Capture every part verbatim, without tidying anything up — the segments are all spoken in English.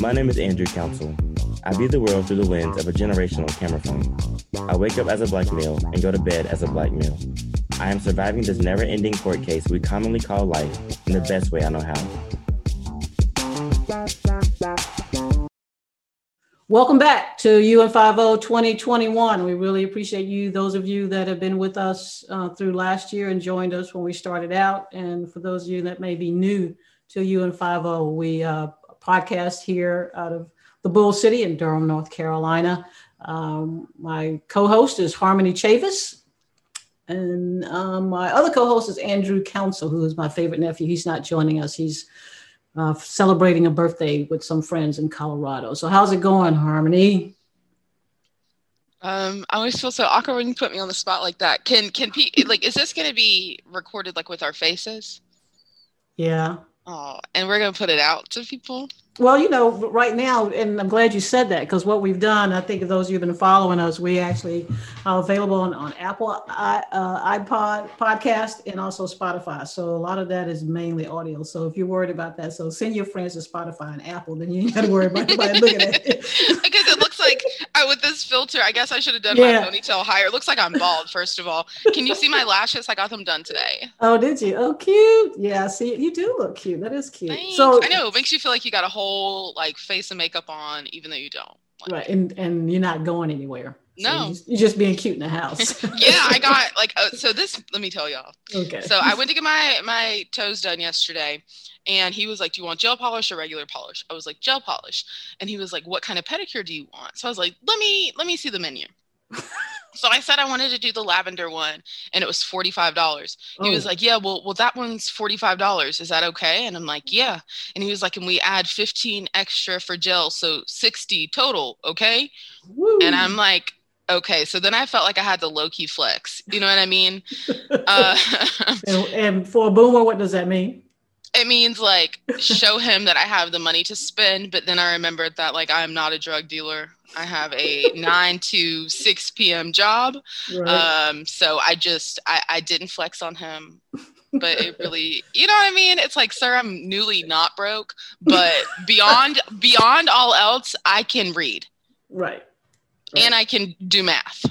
My name is Andrew Council. I view the world through the lens of a generational camera phone. I wake up as a black male and go to bed as a black male. I am surviving this never-ending court case we commonly call life in the best way I know how. Welcome back to U N five oh twenty twenty-one. We really appreciate you, those of you that have been with us uh, through last year and joined us when we started out. And for those of you that may be new to U N five oh, we uh, podcast here out of the Bull City in Durham, North Carolina. Um, my co-host is Harmony Chavis, and um, my other co-host is Andrew Council, who is my favorite nephew. He's not joining us. He's uh, celebrating a birthday with some friends in Colorado. So how's it going, Harmony? Um, I always feel so awkward when you put me on the spot like that. Can can P, like is this going to be recorded like with our faces? Yeah. Oh, and we're going to put it out to people? Well, you know, right now, and I'm glad you said that, because what we've done, I think those of you who've been following us, we actually are available on, on Apple, I, uh, iPod, podcast, and also Spotify. So a lot of that is mainly audio. So if you're worried about that, so send your friends to Spotify and Apple, then you ain't got to worry about anybody looking at it. Because it looks like, I, with this filter, I guess I should have done yeah. my ponytail higher. It looks like I'm bald, first of all. Can you see my lashes? I got them done today. Oh, did you? Oh, cute. Yeah, see, you do look cute. That is cute. Thanks. So I know, it makes you feel like you got a whole whole like face and makeup on, even though you don't. Like, right, and and you're not going anywhere. So no, you're just, you're just being cute in the house. Yeah, I got like uh, so. This, let me tell y'all. Okay. So I went to get my my toes done yesterday, and he was like, "Do you want gel polish or regular polish?" I was like, "Gel polish," and he was like, "What kind of pedicure do you want?" So I was like, "Let me let me see the menu." So I said I wanted to do the lavender one, and it was forty-five dollars. He oh. was like, yeah, well, well, that one's forty-five dollars. Is that okay? And I'm like, yeah. And he was like, and we add fifteen extra for gel, so sixty total, okay? Woo. And I'm like, okay. So then I felt like I had the low-key flex. You know what I mean? uh, and, and for a boomer, what does that mean? It means, like, show him that I have the money to spend, but then I remembered that, like, I'm not a drug dealer. I have a nine to six p.m. job. Right. Um, so I just, I, I didn't flex on him, but it really, you know what I mean? It's like, sir, I'm newly not broke, but beyond, beyond all else, I can read. Right. Right. And I can do math.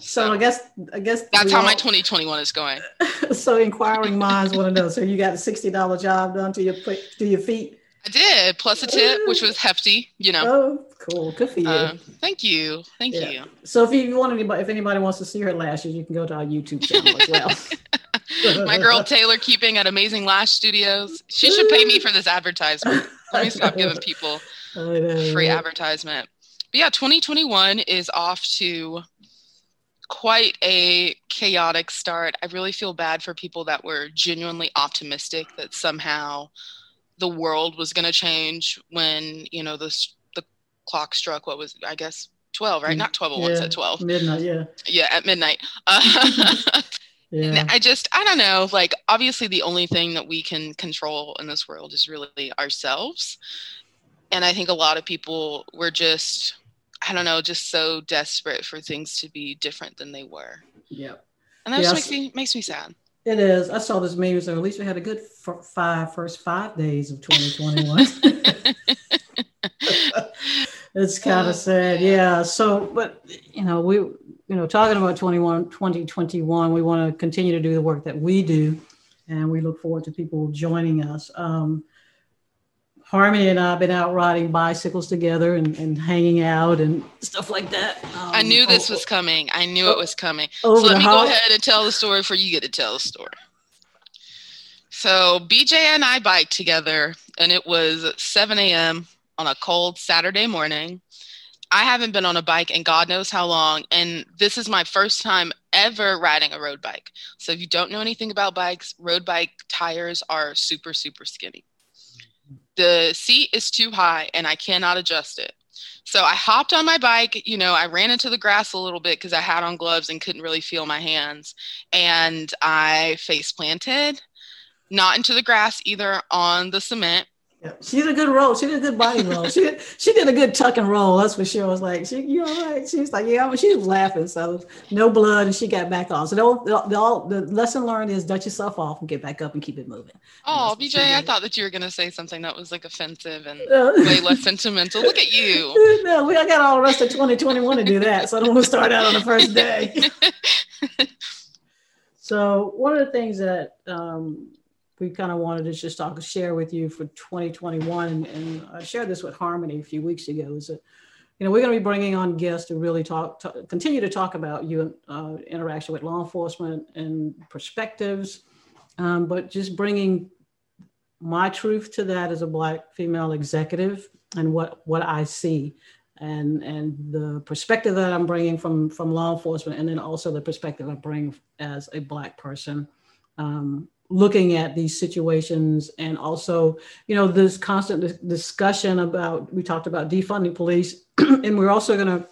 So, so I guess I guess that's how all, my twenty twenty-one is going. So inquiring minds want to know. So you got a sixty dollars job done to your to your feet? I did, plus a tip, which was hefty. You know. Oh, cool. Good for you. Uh, thank you. Thank yeah. you. So if you want anybody, if anybody wants to see her lashes, you can go to our YouTube channel as well. My girl Taylor Keeping at Amazing Lash Studios. She should pay me for this advertisement. Let me stop giving people free advertisement. But yeah, twenty twenty-one is off to quite a chaotic start. I really feel bad for people that were genuinely optimistic that somehow the world was going to change when, you know, the, the clock struck, what was, I guess, twelve, right? Not twelve, yeah, once at twelve. Midnight, yeah. Yeah, at midnight. Uh, yeah. I just, I don't know, like, obviously the only thing that we can control in this world is really ourselves. And I think a lot of people were just, I don't know, just so desperate for things to be different than they were. Yeah. And that yeah, just makes me, makes me sad. It is. I saw this meme, so at least we had a good f- five, first five days of twenty twenty-one. It's kind of sad. Yeah. So, but, you know, we, you know, talking about twenty-one, twenty twenty-one, we want to continue to do the work that we do. And we look forward to people joining us. Um, Harmony and I have been out riding bicycles together and, and hanging out and stuff like that. Um, I knew this oh, was coming. I knew oh, it was coming. So let me house. go ahead and tell the story before you get to tell the story. So B J and I biked together, and it was seven a.m. on a cold Saturday morning. I haven't been on a bike in God knows how long, and this is my first time ever riding a road bike. So if you don't know anything about bikes, road bike tires are super, super skinny. the seat is too high and I cannot adjust it. So I hopped on my bike, you know, I ran into the grass a little bit because I had on gloves and couldn't really feel my hands. And I face planted, not into the grass either, on the cement. Yeah, she's a good roll. She did a good body roll. she she did a good tuck and roll. That's for sure. I was like, she, you all right? She's like, yeah. I mean, she was laughing. So no blood, and she got back on. So the, the, the lesson learned is dust yourself off and get back up and keep it moving. Oh, B J, I thought that you were gonna say something that was like offensive and way less sentimental. Look at you. No, we I got all the rest of twenty twenty-one to do that. So I don't want to start out on the first day. So one of the things that. Um, we kind of wanted to just talk, share with you for twenty twenty-one. And, and I shared this with Harmony a few weeks ago is that, you know, we're going to be bringing on guests to really talk, to, continue to talk about your uh, interaction with law enforcement and perspectives, um, but just bringing my truth to that as a Black female executive and what, what I see and, and the perspective that I'm bringing from, from law enforcement. And then also the perspective I bring as a Black person, um, looking at these situations. And also, you know, this constant discussion about, we talked about defunding police, and we're also going to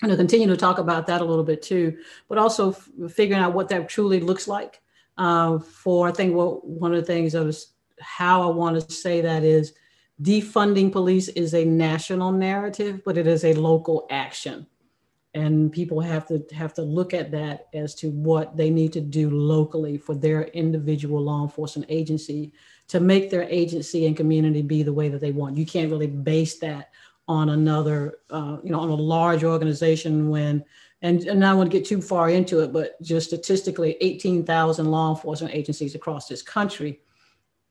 you know, continue to talk about that a little bit too, but also f- figuring out what that truly looks like uh, for, I think well, one of the things I was, how I want to say that is defunding police is a national narrative, but it is a local action. And people have to have to look at that as to what they need to do locally for their individual law enforcement agency to make their agency and community be the way that they want. You can't really base that on another, uh, you know, on a large organization when, and, and I don't want to get too far into it, but just statistically, eighteen thousand law enforcement agencies across this country,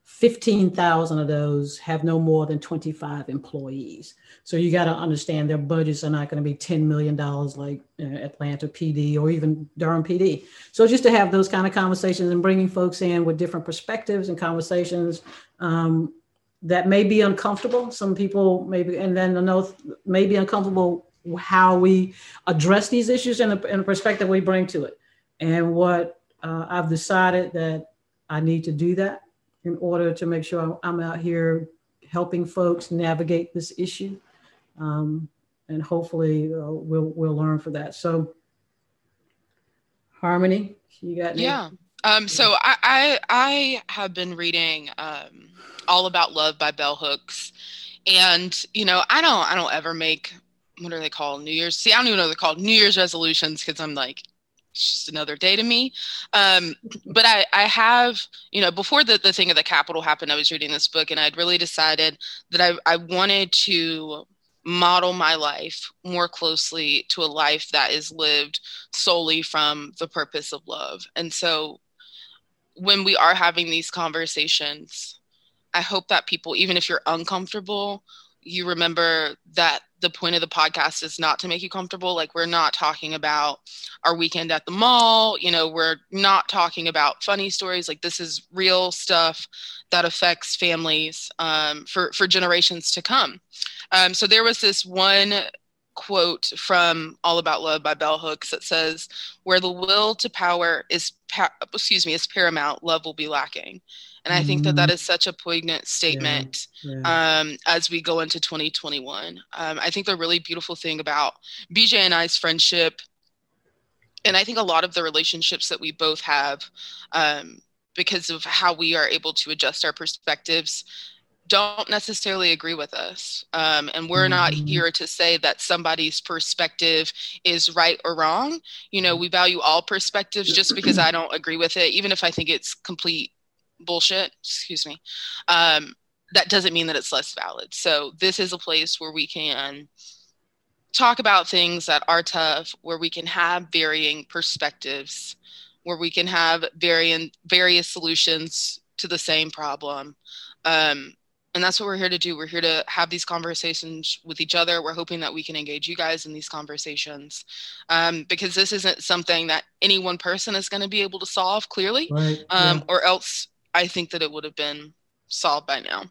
fifteen thousand of those have no more than twenty-five employees. So you got to understand their budgets are not going to be ten million dollars like you know, Atlanta P D or even Durham P D. So just to have those kind of conversations and bringing folks in with different perspectives and conversations um, that may be uncomfortable. Some people maybe, and then another may be uncomfortable how we address these issues and the, and the perspective we bring to it. And what uh, I've decided that I need to do that in order to make sure I'm out here helping folks navigate this issue. Um, and hopefully uh, we'll we'll learn from that. So Harmony, you got anything? Yeah. Um, so I, I, I have been reading um, All About Love by Bell Hooks. And, you know, I don't, I don't ever make, what are they called? New Year's. See, I don't even know what they're called. New Year's resolutions. Cause I'm like, it's just another day to me. Um, but I, I have, you know, before the, the thing of the Capitol happened, I was reading this book and I'd really decided that I, I wanted to model my life more closely to a life that is lived solely from the purpose of love. And so when we are having these conversations, I hope that people, even if you're uncomfortable, you remember that the point of the podcast is not to make you comfortable. Like, we're not talking about our weekend at the mall. You know, we're not talking about funny stories. Like, this is real stuff that affects families um, for, for generations to come. Um, so there was this one quote from All About Love by Bell Hooks that says, where the will to power is, pa- excuse me, is paramount, love will be lacking. And I think that that is such a poignant statement yeah, yeah. Um, as we go into twenty twenty-one. Um, I think the really beautiful thing about B J and I's friendship, and I think a lot of the relationships that we both have um, because of how we are able to adjust our perspectives, don't necessarily agree with us. Um, and we're mm-hmm. not here to say that somebody's perspective is right or wrong. You know, we value all perspectives. Just because I don't agree with it, even if I think it's complete bullshit, excuse me, um, that doesn't mean that it's less valid. So this is a place where we can talk about things that are tough, where we can have varying perspectives, where we can have varying various solutions to the same problem. Um, and that's what we're here to do. We're here to have these conversations with each other. We're hoping that we can engage you guys in these conversations um, because this isn't something that any one person is going to be able to solve, clearly, right. um, yeah. or else I think that it would have been solved by now.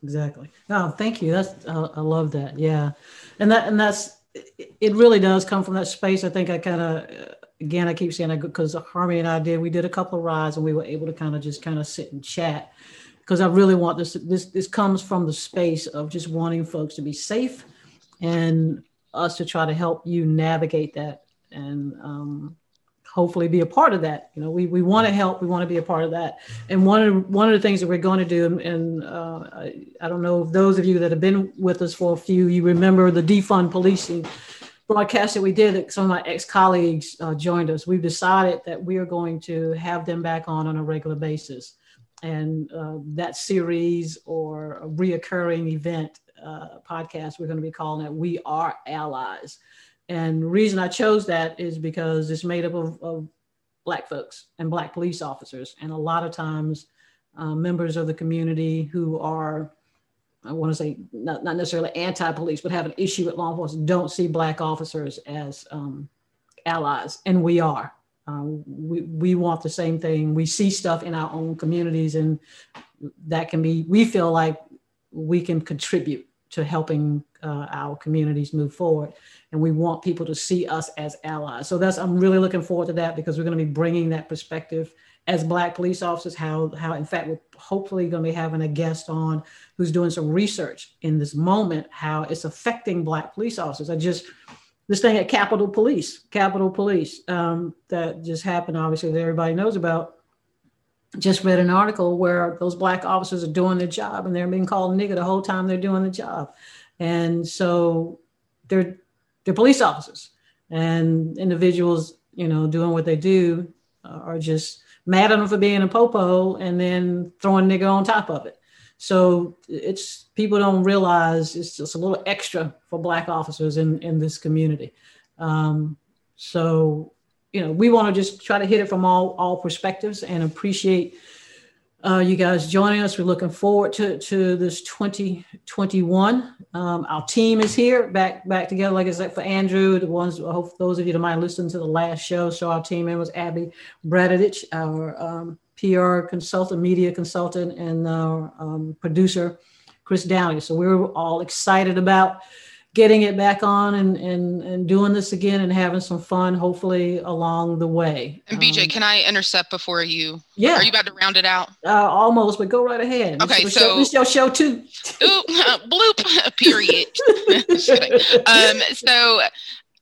Exactly. No, thank you. That's, uh, I love that. Yeah. And that, and that's, it really does come from that space. I think I kind of, again, I keep saying that because Harmony and I did, we did a couple of rides and we were able to kind of just kind of sit and chat. because I really want this, this, this comes from the space of just wanting folks to be safe and us to try to help you navigate that and um, hopefully be a part of that. You know, we, we want to help, we want to be a part of that. And one of, one of the things that we're going to do, and uh, I, I don't know if those of you that have been with us for a few, you remember the defund policing broadcast that we did that some of my ex-colleagues uh, joined us. We've decided that we are going to have them back on on a regular basis. And uh, that series or a reoccurring event uh, podcast, we're going to be calling it We Are Allies. And the reason I chose that is because it's made up of, of Black folks and Black police officers. And a lot of times uh, members of the community who are, I want to say not, not necessarily anti-police, but have an issue with law enforcement, don't see Black officers as um, allies. And we are. Uh, we, we want the same thing. We see stuff in our own communities, and that can be, we feel like we can contribute to helping uh, our communities move forward. And we want people to see us as allies. So that's, I'm really looking forward to that, because we're going to be bringing that perspective as Black police officers, how, how in fact, we're hopefully going to be having a guest on who's doing some research in this moment, how it's affecting Black police officers. I just, this thing at Capitol Police, Capitol Police, um, that just happened, obviously, that everybody knows about. Just read an article where those Black officers are doing their job and they're being called nigger the whole time they're doing the job. And so they're, they're police officers, and individuals, you know, doing what they do uh, are just mad at them for being a popo and then throwing nigger on top of it. So it's, people don't realize it's just a little extra for Black officers in, in this community. Um, so, you know, we want to just try to hit it from all, all perspectives, and appreciate uh, you guys joining us. We're looking forward to, to this twenty twenty-one. Um, our team is here back, back together. Like I said, for Andrew, the ones, I hope those of you that might listen to the last show. So our team was Abby Bradich, our um, P R consultant, media consultant, and our um, producer, Chris Downey. So we were all excited about getting it back on and, and, and doing this again and having some fun, hopefully, along the way. And B J, um, can I intercept before you? Yeah. Are you about to round it out? Uh, almost, but go right ahead. Okay, this, so. This is your show, too. Ooh, uh, bloop, period. um, so,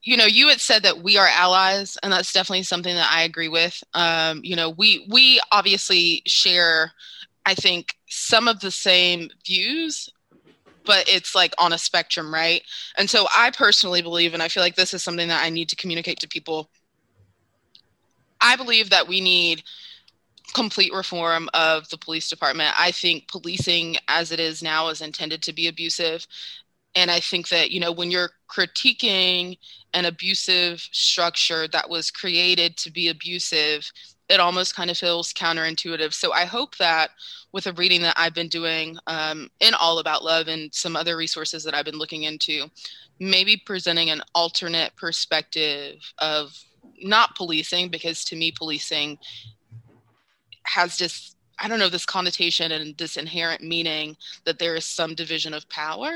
you know, you had said that we are allies, and that's definitely something that I agree with. Um, you know, we we obviously share, I think, some of the same views, but it's like on a spectrum, right? And so I personally believe, and I feel like this is something that I need to communicate to people, I believe that we need complete reform of the police department. I think policing as it is now is intended to be abusive. And I think that, you know, when you're critiquing an abusive structure that was created to be abusive, it almost kind of feels counterintuitive. So I hope that with a reading that I've been doing um, in All About Love and some other resources that I've been looking into, maybe presenting an alternate perspective of not policing, because to me, policing has this, I don't know, this connotation and this inherent meaning that there is some division of power.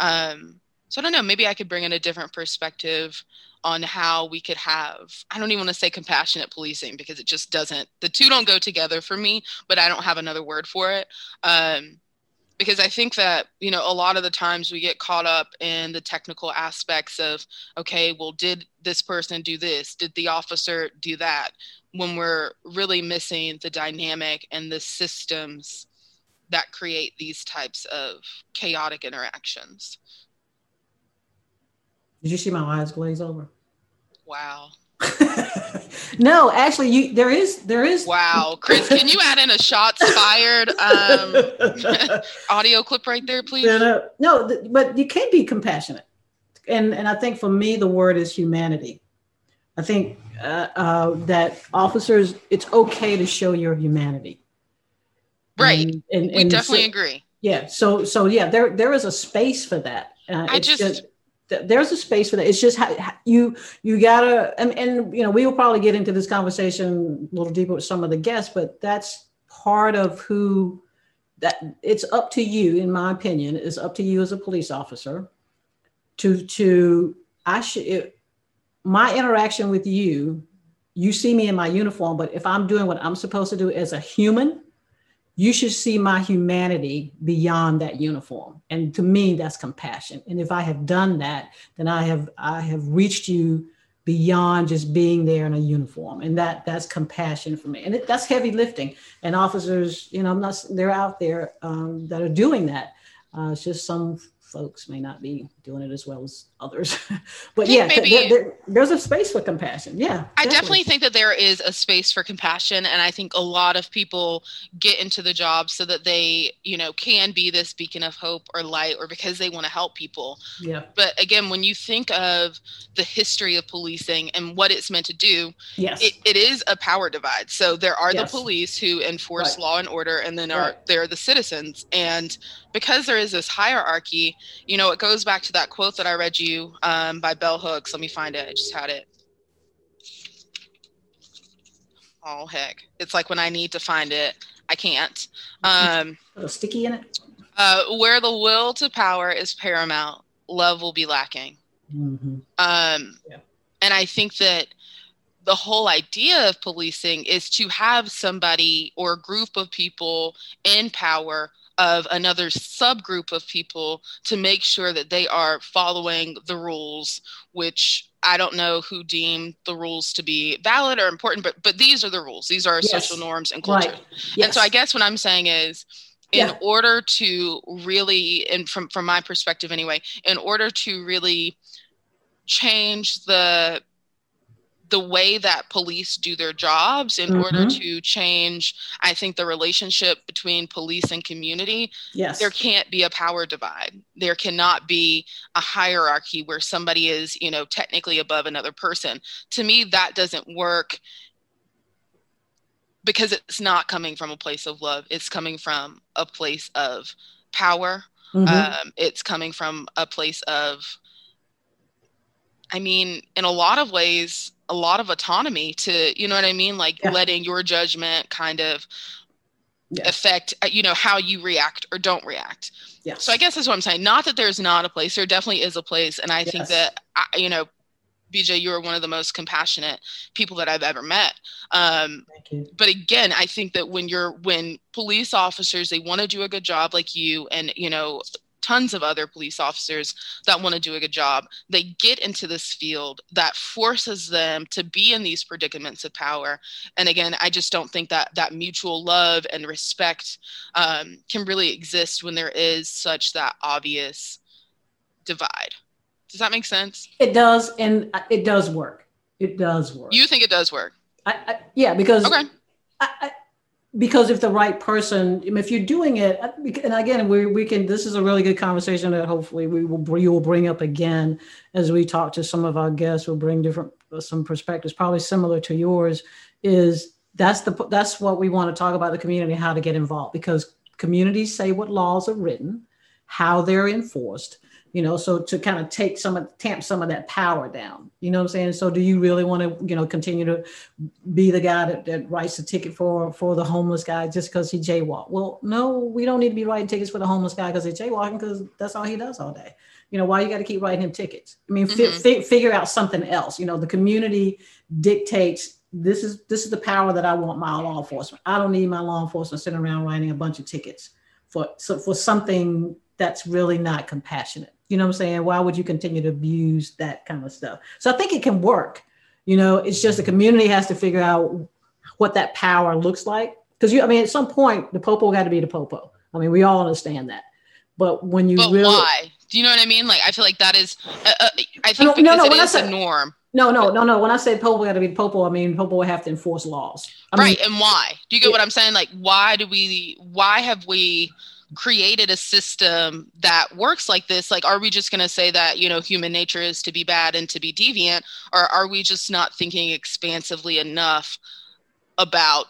Um, so I don't know, maybe I could bring in a different perspective on how we could have, I don't even want to say compassionate policing, because it just doesn't, the two don't go together for me, but I don't have another word for it. Um, because I think that, you know, a lot of the times we get caught up in the technical aspects of, okay, well, did this person do this? Did the officer do that? When we're really missing the dynamic and the systems that create these types of chaotic interactions. Did you see my eyes glaze over? Wow. No, actually, you, there is, there is. Wow. Chris, can you add in a shots fired um, audio clip right there, please? No, no, no, but you can be compassionate. And, and I think for me, the word is humanity. I think uh, uh, that officers, it's okay to show your humanity. Right. And, and, and we definitely so, agree. Yeah. So, so yeah, there, there is a space for that. Uh, I just, just there's a space for that. It's just how, how you you gotta, and, and you know, we will probably get into this conversation a little deeper with some of the guests, but that's part of who that it's up to you, in my opinion, it's up to you as a police officer to to I should it, my interaction with you, you see me in my uniform, but if I'm doing what I'm supposed to do as a human, you should see my humanity beyond that uniform. And to me, that's compassion. And if I have done that, then I have I have reached you beyond just being there in a uniform. And that that's compassion for me. And it, that's heavy lifting. And officers, you know, I'm not, they're out there um, that are doing that. Uh, it's just some folks may not be doing it as well as others. But yeah, maybe, there, there, there's a space for compassion. Yeah. I definitely. definitely think that there is a space for compassion. And I think a lot of people get into the job so that they, you know, can be this beacon of hope or light, or because they want to help people. Yeah. But again, when you think of the history of policing and what it's meant to do, yes, it, it is a power divide. So there are yes. the police who enforce right. law and order, and then right. are there are the citizens. And because there is this hierarchy, you know, it goes back to that quote that I read you um, by Bell Hooks. Let me find it. I just had it. Oh, heck. It's like when I need to find it, I can't. Um, a little sticky in it. Uh, where the will to power is paramount, love will be lacking. Mm-hmm. Um, yeah. And I think that the whole idea of policing is to have somebody or a group of people in power of another subgroup of people to make sure that they are following the rules, which I don't know who deemed the rules to be valid or important, but but these are the rules. These are our yes. social norms and culture. Right. Yes. And so I guess what I'm saying is, in yeah. order to really, and from, from my perspective anyway, in order to really change the the way that police do their jobs, in mm-hmm. order to change, I think, the relationship between police and community, yes. there can't be a power divide. There cannot be a hierarchy where somebody is, you know, technically above another person. To me, that doesn't work, because it's not coming from a place of love. It's coming from a place of power. Mm-hmm. Um, it's coming from a place of, I mean, in a lot of ways, a lot of autonomy to, you know what I mean? Like yeah. letting your judgment kind of yes. affect, you know, how you react or don't react. Yes. So I guess that's what I'm saying. Not that there's not a place, there definitely is a place. And I yes. think that, I, you know, B J, you are one of the most compassionate people that I've ever met. Um, but again, I think that when you're, when police officers, they want to do a good job like you and, you know, tons of other police officers that want to do a good job, they get into this field that forces them to be in these predicaments of power. And again, I just don't think that that mutual love and respect um, can really exist when there is such that obvious divide. Does that make sense? It does. And it does work. It does work. You think it does work? I, I, yeah, because okay. I, I, Because if the right person, if you're doing it, and again, we we can, this is a really good conversation that hopefully we will, you will bring up again, as we talk to some of our guests, we'll bring different, some perspectives, probably similar to yours, is that's the, that's what we want to talk about, the community, how to get involved, because communities say what laws are written, how they're enforced, you know, so to kind of take some of, tamp some of that power down, you know what I'm saying? So do you really want to, you know, continue to be the guy that, that writes a ticket for, for the homeless guy just because he jaywalked? Well, no, we don't need to be writing tickets for the homeless guy because he's jaywalking, because that's all he does all day. You know, why you got to keep writing him tickets? I mean, mm-hmm. fi- fi- figure out something else. You know, the community dictates, this is, this is the power that I want my law enforcement. I don't need my law enforcement sitting around writing a bunch of tickets for, so, for something that's really not compassionate. You know what I'm saying? Why would you continue to abuse that kind of stuff? So I think it can work. You know, it's just the community has to figure out what that power looks like. Because you, I mean, at some point, the popo got to be the popo. I mean, we all understand that. But when you but really, why? Do you know what I mean? Like, I feel like that is, uh, uh, I think no, because no, no, it is say, the norm. No, no, no, no. When I say popo got to be the popo, I mean popo would have to enforce laws. I right, mean, and why? Do you get yeah. what I'm saying? Like, why do we? Why have we created a system that works like this? Like, are we just going to say that, you know, human nature is to be bad and to be deviant, or are we just not thinking expansively enough about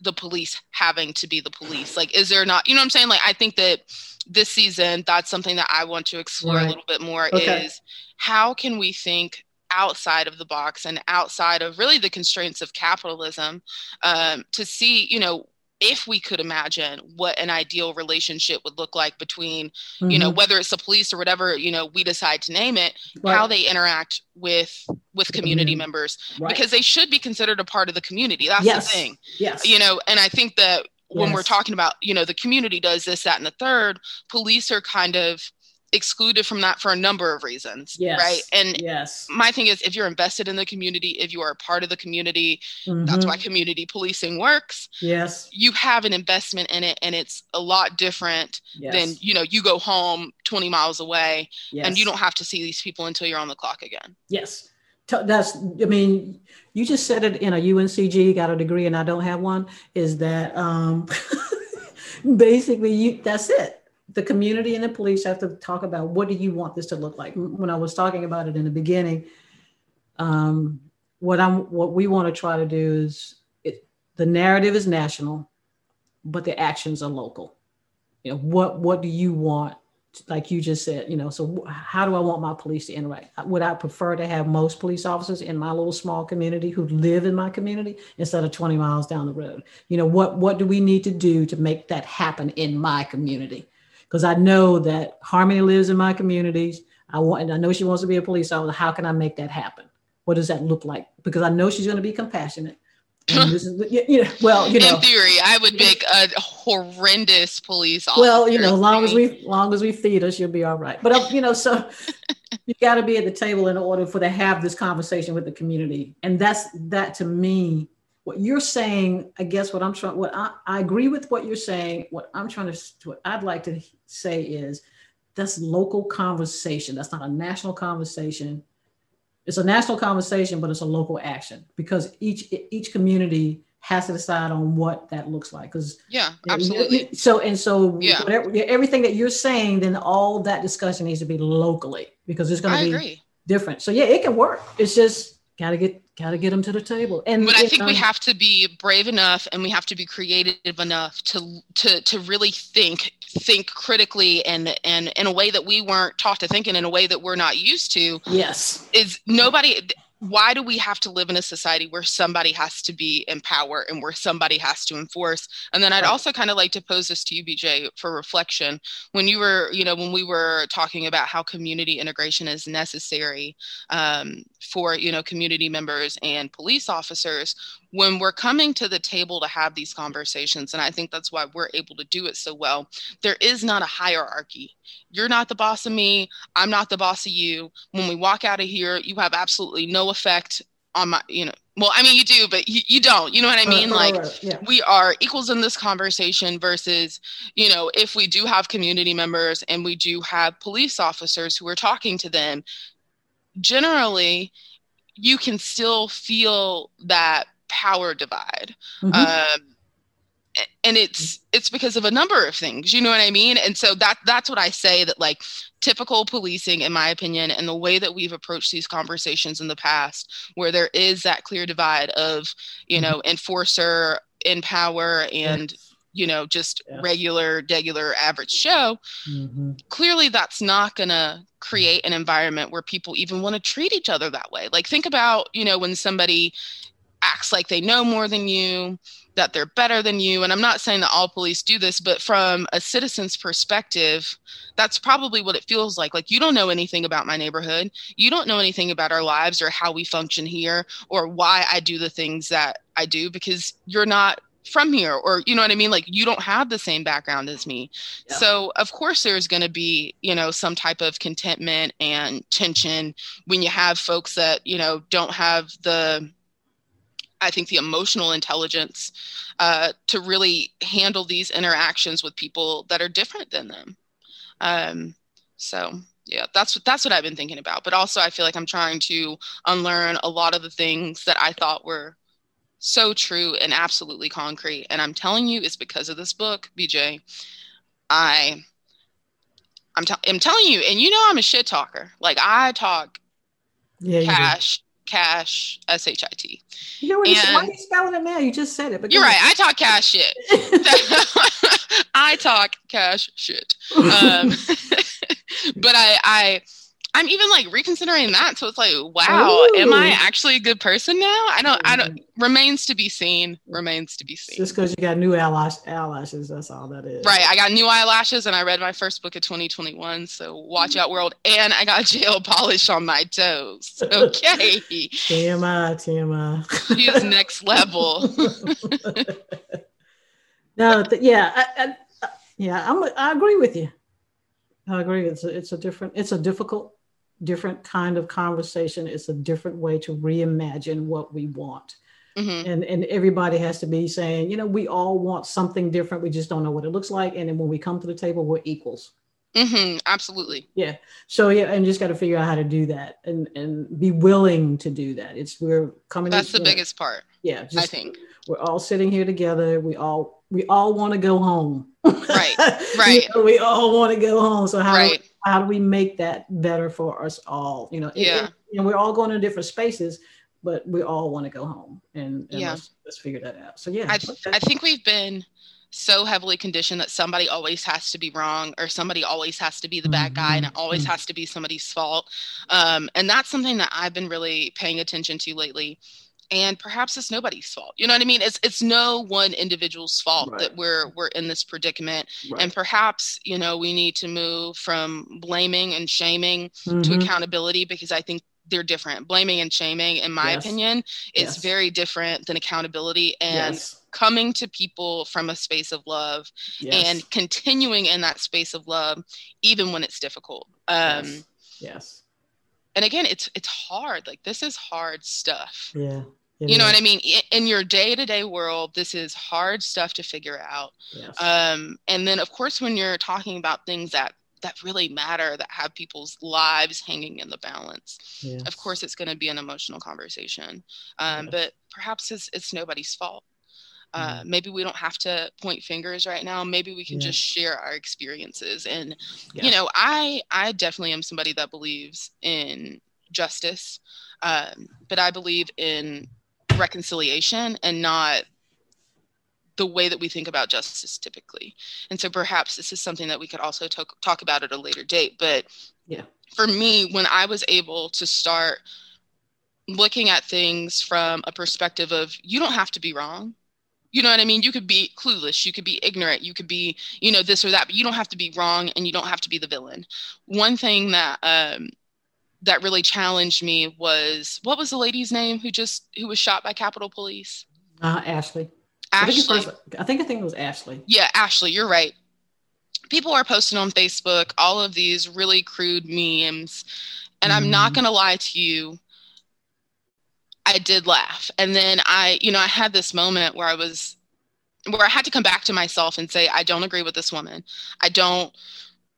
the police having to be the police? Like, is there not, you know what I'm saying? Like, I think that this season, that's something that I want to explore right. a little bit more okay. is how can we think outside of the box and outside of really the constraints of capitalism um, to see, you know, if we could imagine what an ideal relationship would look like between, mm-hmm. you know, whether it's the police or whatever, you know, we decide to name it, right. how they interact with, with community mm-hmm. members, right. because they should be considered a part of the community. That's yes. the thing, yes. you know, and I think that when yes. we're talking about, you know, the community does this, that, and the third, police are kind of excluded from that for a number of reasons, yes. right? And yes. my thing is, if you're invested in the community, if you are a part of the community, mm-hmm. that's why community policing works. Yes, you have an investment in it, and it's a lot different yes. than, you know, you go home twenty miles away yes. and you don't have to see these people until you're on the clock again. Yes. That's, I mean, you just said it in a U N C G, got a degree and I don't have one, is that um, basically you, that's it. The community and the police have to talk about what do you want this to look like? When I was talking about it in the beginning, um, what I'm, what we want to try to do is it, the narrative is national, but the actions are local. You know, what, what do you want? Like you just said, you know, so how do I want my police to interact? Would I prefer to have most police officers in my little small community who live in my community instead of twenty miles down the road? You know, what, what do we need to do to make that happen in my community? Because I know that Harmony lives in my communities. I want, and I know she wants to be a police officer. How can I make that happen? What does that look like? Because I know she's going to be compassionate. And this is, you know, well, you know, in theory, I would make a horrendous police officer. Well, you know, as long as we, long as we feed her, she'll be all right. But you know, so you got to be at the table in order for to have this conversation with the community, and that's that to me. What you're saying, I guess, what I'm trying, what I, I agree with what you're saying. What I'm trying to, what I'd like to say is, that's local conversation. That's not a national conversation. It's a national conversation, but it's a local action because each each community has to decide on what that looks like. Because yeah, absolutely. So and so, yeah. whatever, everything that you're saying, then all that discussion needs to be locally because it's going to be agree. different. So yeah, it can work. It's just gotta get gotta get them to the table. And but I think um, we have to be brave enough, and we have to be creative enough to to to really think. think critically and and in a way that we weren't taught to think, and in a way that we're not used to. Yes. Is nobody, why do we have to live in a society where somebody has to be in power and where somebody has to enforce? And then I'd right. also kind of like to pose this to you, B J, for reflection. When you were, you know, when we were talking about how community integration is necessary um, for, you know, community members and police officers, when we're coming to the table to have these conversations, and I think that's why we're able to do it so well, there is not a hierarchy. You're not the boss of me. I'm not the boss of you. When we walk out of here, you have absolutely no effect on my, you know, well, I mean, you do, but you, you don't, you know what I mean? Like yeah. we are equals in this conversation versus, you know, if we do have community members and we do have police officers who are talking to them, generally you can still feel that power divide. Mm-hmm. Um, and it's, it's because of a number of things, you know what I mean? And so that, that's what I say that like typical policing, in my opinion, and the way that we've approached these conversations in the past, where there is that clear divide of, you know, enforcer in power and, yes. you know, just yes. regular, regular average show. Mm-hmm. Clearly that's not going to create an environment where people even want to treat each other that way. Like think about, you know, when somebody acts like they know more than you, that they're better than you. And I'm not saying that all police do this, but from a citizen's perspective, that's probably what it feels like. Like, you don't know anything about my neighborhood. You don't know anything about our lives or how we function here or why I do the things that I do because you're not from here or, you know what I mean? Like, you don't have the same background as me. Yeah. So of course there's going to be, you know, some type of contentment and tension when you have folks that, you know, don't have the, I think the emotional intelligence uh, to really handle these interactions with people that are different than them. Um, so yeah, that's what, that's what I've been thinking about. But also I feel like I'm trying to unlearn a lot of the things that I thought were so true and absolutely concrete. And I'm telling you, it's because of this book, B J. I, I'm, t- I'm telling you, and you know, I'm a shit talker. Like I talk yeah, cash, cash, S H I T. You know what and, why are you spelling it now? You just said it. But you're right. I talk cash shit. I talk cash shit. Um, but I, I, I'm even like reconsidering that. So it's like, wow, Ooh. am I actually a good person now? I don't, I don't, remains to be seen, remains to be seen. Just because you got new eyelash, eyelashes, that's all that is. Right. I got new eyelashes and I read my first book of twenty twenty-one. So watch out, world. And I got gel polish on my toes. Okay. T M I, T M I. She's next level. No, th- yeah, I, I, yeah, I'm, I agree with you. I agree. It's a, it's a different, it's a difficult, different kind of conversation. It's a different way to reimagine what we want. Mm-hmm. And and everybody has to be saying, you know, we all want something different. We just don't know what it looks like. And then when we come to the table, we're equals. Mm-hmm. Absolutely. Yeah. So yeah, and just got to figure out how to do that and, and be willing to do that. It's we're coming. That's the biggest part. Yeah. Just, I think we're all sitting here together. We all we all want to go home. Right. Right. You know, we all want to go home. So how right. do we, how do we make that better for us all? You know. Yeah. And, and we're all going to different spaces, but we all want to go home and, and yeah. let's, let's figure that out. So yeah, I, th- I think we've been so heavily conditioned that somebody always has to be wrong or somebody always has to be the bad guy and it always has to be somebody's fault. Um, and that's something that I've been really paying attention to lately. And perhaps it's nobody's fault. You know what I mean? It's it's no one individual's fault right. that we're we're in this predicament. Right. And perhaps, you know, we need to move from blaming and shaming mm-hmm. to accountability, because I think they're different. Blaming and shaming, in my yes. opinion, is yes. very different than accountability and yes. coming to people from a space of love yes. and continuing in that space of love, even when it's difficult. Um, yes. yes. And again, it's, it's hard. Like, this is hard stuff. Yeah. yeah. You know what I mean? In your day-to-day world, this is hard stuff to figure out. Yes. Um, and then of course, when you're talking about things that that really matter, that have people's lives hanging in the balance. Yes. Of course, it's going to be an emotional conversation, um, yes. but perhaps it's, it's nobody's fault. Uh, mm. Maybe we don't have to point fingers right now. Maybe we can yes. just share our experiences. And, yes. you know, I, I definitely am somebody that believes in justice, um, but I believe in reconciliation and not the way that we think about justice typically. And so perhaps this is something that we could also t- talk about at a later date. But yeah, for me, when I was able to start looking at things from a perspective of, you don't have to be wrong. You know what I mean? You could be clueless. You could be ignorant. You could be, you know, this or that, but you don't have to be wrong and you don't have to be the villain. One thing that, um, that really challenged me was, what was the lady's name who just, who was shot by Capitol Police? Uh, Ashley. Ashley. I think, I think I think it was Ashley. Yeah, Ashley, you're right. People are posting on Facebook all of these really crude memes. And mm. I'm not going to lie to you, I did laugh. And then I, you know, I had this moment where I was, where I had to come back to myself and say, I don't agree with this woman. I don't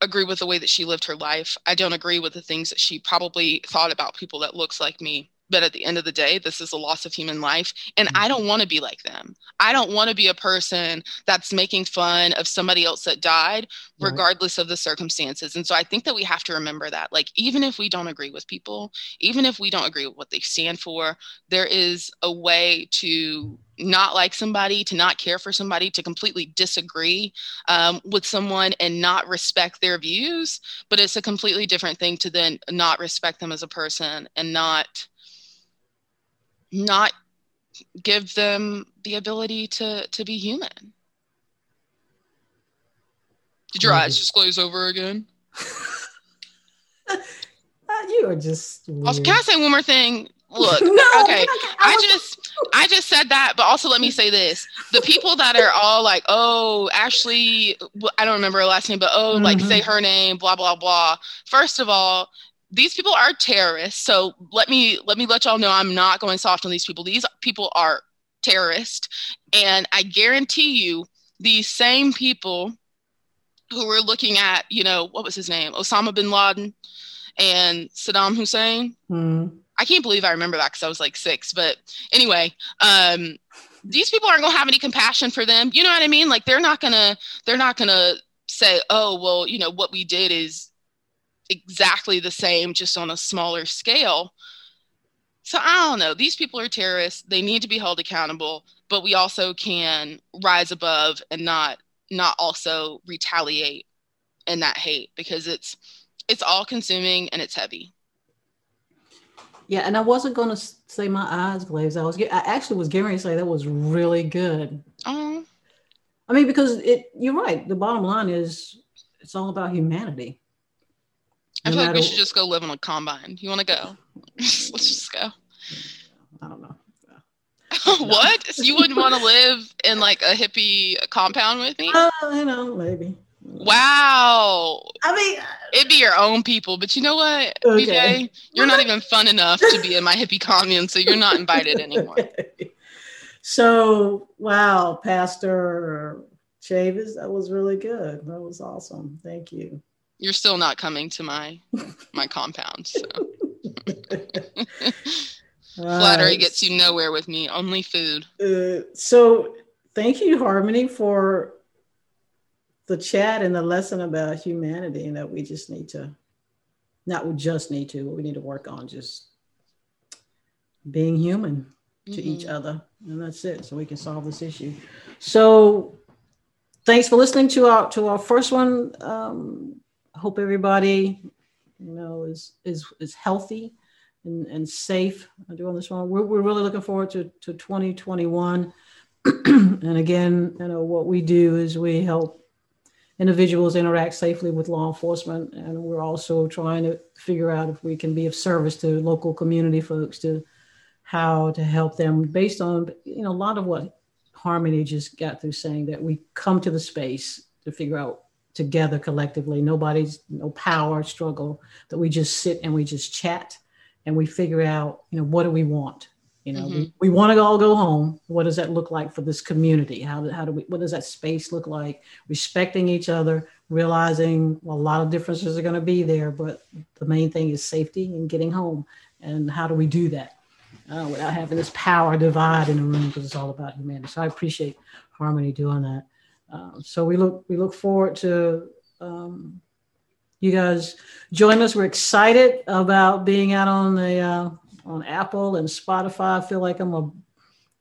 agree with the way that she lived her life. I don't agree with the things that she probably thought about people that looks like me. But at the end of the day, this is a loss of human life. And I don't want to be like them. I don't want to be a person that's making fun of somebody else that died, regardless right. of the circumstances. And so I think that we have to remember that, like, even if we don't agree with people, even if we don't agree with what they stand for, there is a way to not like somebody, to not care for somebody, to completely disagree um, with someone and not respect their views. But it's a completely different thing to then not respect them as a person and not not give them the ability to, to be human. Did your Maybe. eyes just glaze over again? You are just weird. Also, can I say one more thing? Look, no, okay, I, I just, I just said that, but also let me say this: the people that are all like, "Oh, Ashley," I don't remember her last name, but oh, mm-hmm. like say her name, blah blah blah. First of all, these people are terrorists. So let me let me let y'all know I'm not going soft on these people. These people are terrorists. And I guarantee you, these same people who were looking at, you know, what was his name? Osama bin Laden and Saddam Hussein. Mm. I can't believe I remember that because I was like six. But anyway, um, these people aren't going to have any compassion for them. You know what I mean? Like, they're not going to they're not going to say, oh, well, you know, what we did is exactly the same, just on a smaller scale. So I don't know. These people are terrorists. They need to be held accountable, but we also can rise above and not not also retaliate in that hate, because it's it's all consuming and it's heavy. Yeah, and I wasn't going to say my eyes glazed. I was I actually was getting ready to say that was really good. Um, I mean, because it you're right. The bottom line is it's all about humanity. I feel like we should just go live on a combine. You want to go? Let's just go. I don't know. What? So you wouldn't want to live in like a hippie compound with me? Oh, uh, you know, maybe. Wow. I mean, it'd be your own people, but you know what, okay. B J? You're not even fun enough to be in my hippie commune, so you're not invited anymore. So, wow, Pastor Chavis, that was really good. That was awesome. Thank you. You're still not coming to my my compound. So. Flattery uh, gets you nowhere with me, only food. Uh, so, thank you, Harmony, for the chat and the lesson about humanity, and that we just need to, not we just need to, but we need to work on just being human to mm-hmm. each other. And that's it. So we can solve this issue. So thanks for listening to our, to our first one. Um, I hope everybody, you know, is, is, is healthy and, and safe doing this one. We're, we're really looking forward to, to twenty twenty-one. And again, you know, what we do is we help individuals interact safely with law enforcement. And we're also trying to figure out if we can be of service to local community folks to how to help them based on, you know, a lot of what Harmony just got through saying, that we come to the space to figure out together collectively, nobody's no power struggle, that we just sit and we just chat and we figure out, you know, what do we want? You know, mm-hmm. we, we want to all go home. What does that look like for this community? How, how do we, what does that space look like? Respecting each other, realizing well, a lot of differences are going to be there, but the main thing is safety and getting home. And how do we do that uh, without having this power divide in the room, because it's all about humanity. So I appreciate Harmony doing that. Uh, so we look, we look forward to um, you guys join us. We're excited about being out on the, uh, on Apple and Spotify. I feel like I'm a you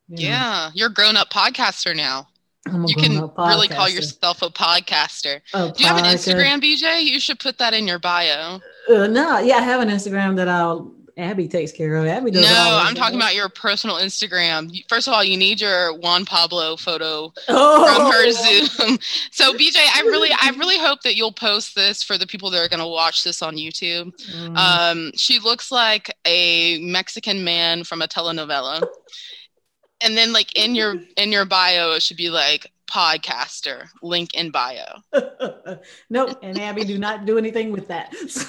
yeah know, you're a grown-up podcaster now. I'm a you can podcaster. Really call yourself a podcaster. A do you podca- have an Instagram, B J? You should put that in your bio. Uh, no, yeah, I have an Instagram that I'll Abby takes care of. Abby does. No, I'm talking about your personal Instagram. First of all, you need your Juan Pablo photo oh. from her Zoom. So, B J, I really, I really hope that you'll post this for the people that are going to watch this on YouTube. Mm. Um, she looks like a Mexican man from a telenovela, and then like in your in your bio, it should be like podcaster, link in bio. Nope, and Abby do not do anything with that. So,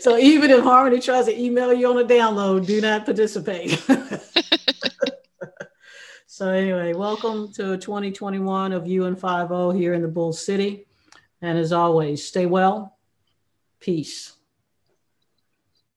so even if Harmony tries to email you on a download, do not participate. So anyway, welcome to twenty twenty-one of U N five oh here in the Bull City. And as always, stay well. Peace.